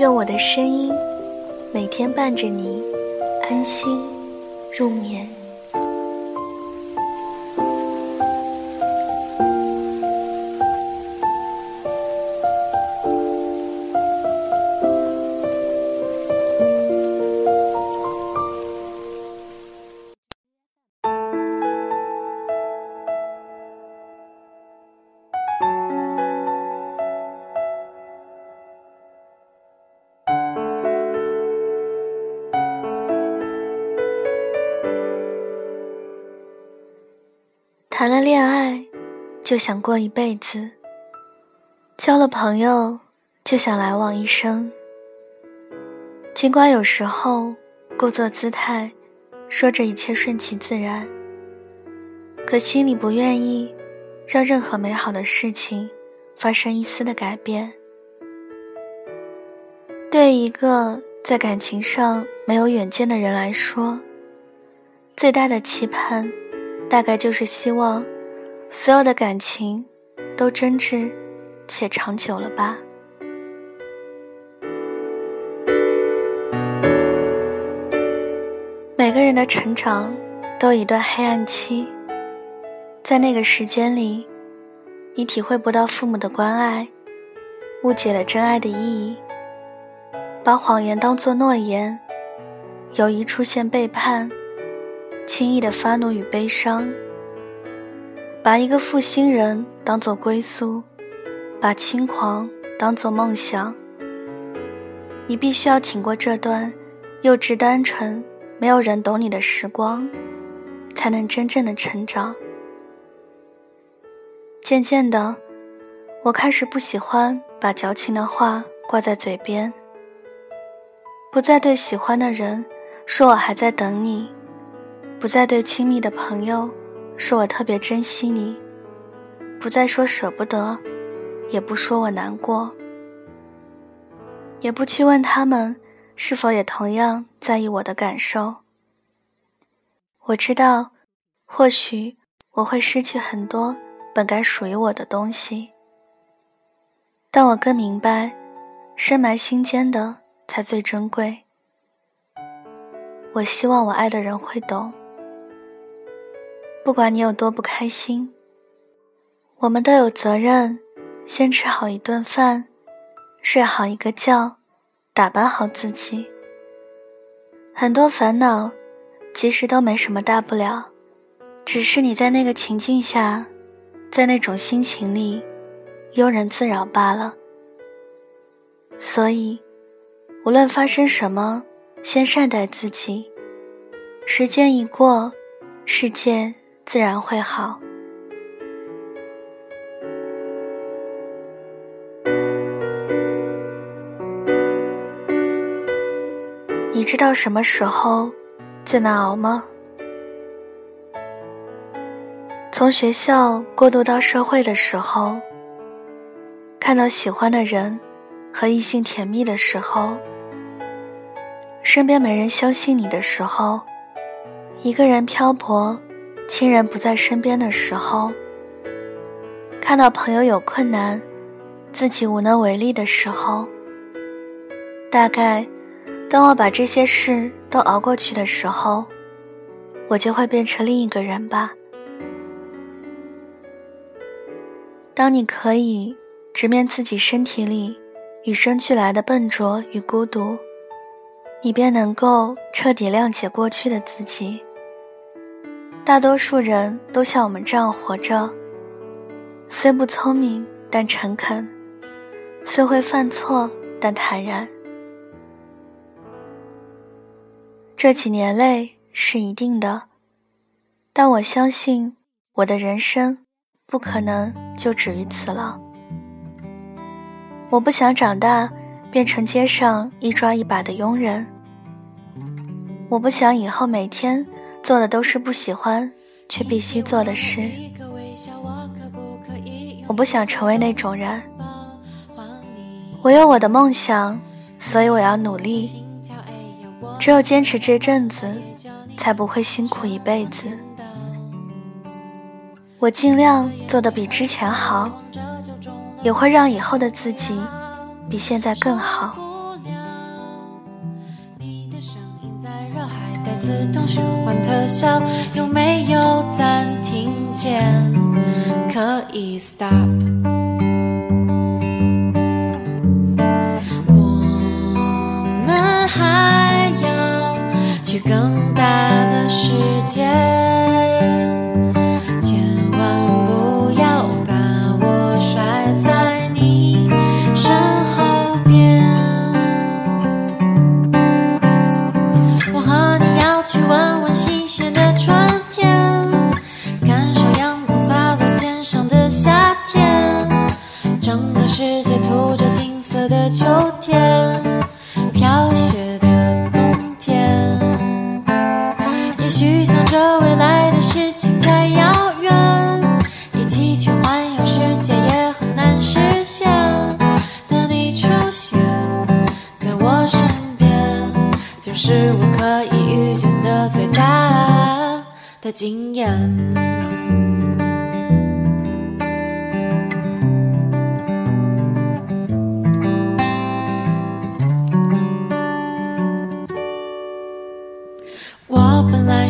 愿我的声音每天伴着你安心入眠。谈了恋爱就想过一辈子，交了朋友就想来往一生。尽管有时候故作姿态，说着一切顺其自然，可心里不愿意让任何美好的事情发生一丝的改变。对一个在感情上没有远见的人来说，最大的期盼大概就是希望所有的感情都真挚且长久了吧。每个人的成长都有一段黑暗期，在那个时间里，你体会不到父母的关爱，误解了真爱的意义，把谎言当作诺言，友谊出现背叛，轻易的发怒与悲伤，把一个负心人当作归宿，把轻狂当作梦想。你必须要挺过这段幼稚单纯没有人懂你的时光，才能真正的成长。渐渐的，我开始不喜欢把矫情的话挂在嘴边，不再对喜欢的人说我还在等你，不再对亲密的朋友说我特别珍惜你，不再说舍不得，也不说我难过，也不去问他们是否也同样在意我的感受。我知道，或许我会失去很多本该属于我的东西，但我更明白，深埋心间的才最珍贵。我希望我爱的人会懂。不管你有多不开心，我们都有责任先吃好一顿饭，睡好一个觉，打扮好自己。很多烦恼其实都没什么大不了，只是你在那个情境下，在那种心情里悠然自扰罢了。所以无论发生什么，先善待自己，时间一过，世界自然会好。你知道什么时候最难熬吗？从学校过渡到社会的时候，看到喜欢的人和异性甜蜜的时候，身边没人相信你的时候，一个人漂泊，亲人不在身边的时候，看到朋友有困难，自己无能为力的时候，大概当我把这些事都熬过去的时候，我就会变成另一个人吧。当你可以直面自己身体里与生俱来的笨拙与孤独，你便能够彻底谅解过去的自己。大多数人都像我们这样活着，虽不聪明但诚恳，虽会犯错但坦然。这几年累是一定的，但我相信我的人生不可能就止于此了。我不想长大变成街上一抓一把的佣人。我不想以后每天做的都是不喜欢却必须做的事，我不想成为那种人。我有我的梦想，所以我要努力，只有坚持这阵子，才不会辛苦一辈子。我尽量做得比之前好，也会让以后的自己比现在更好。你的声音在绕海带自动循环特效，有没有暂停键可以 stop？ 我们还要去更大的世界，世界涂着金色的秋天，飘雪的冬天，也许想着未来的事情太遥远，一起去环游世界也很难实现，等你出现在我身边，就是我可以遇见的最大的惊艳。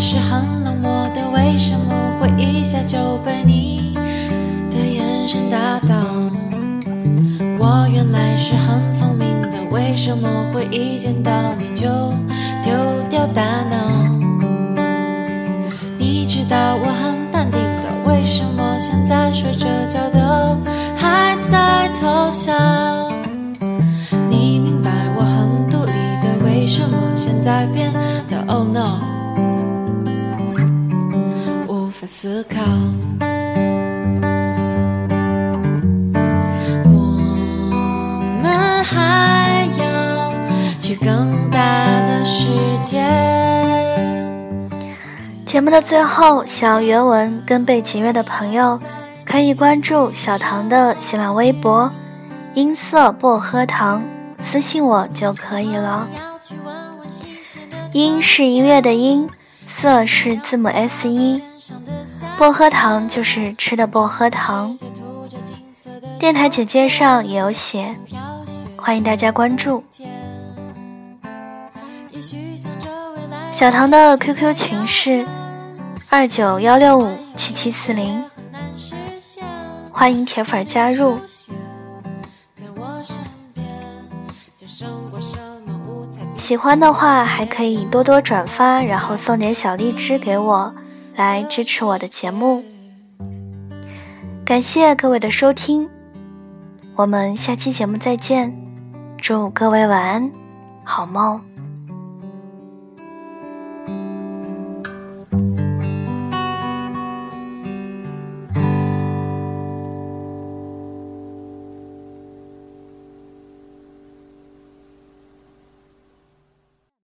是很冷漠的，为什么会一下就被你的眼神打倒？我原来是很聪明的，为什么会一见到你就丢掉大脑？你知道我很淡定的，为什么现在睡着觉的还在偷笑？你明白我很独立的，为什么现在变得 oh no？思考，我们还要去更大的世界。节目的最后，想要原文跟背景乐的朋友，可以关注小唐的新浪微博“音色薄荷糖”，私信我就可以了。音是音乐的音，色是字母 S1。薄荷糖就是吃的薄荷糖，电台简介上也有写，欢迎大家关注。小唐的 QQ 群是291657740，欢迎铁粉加入。喜欢的话还可以多多转发，然后送点小荔枝给我，来支持我的节目。感谢各位的收听，我们下期节目再见，祝各位晚安，好梦。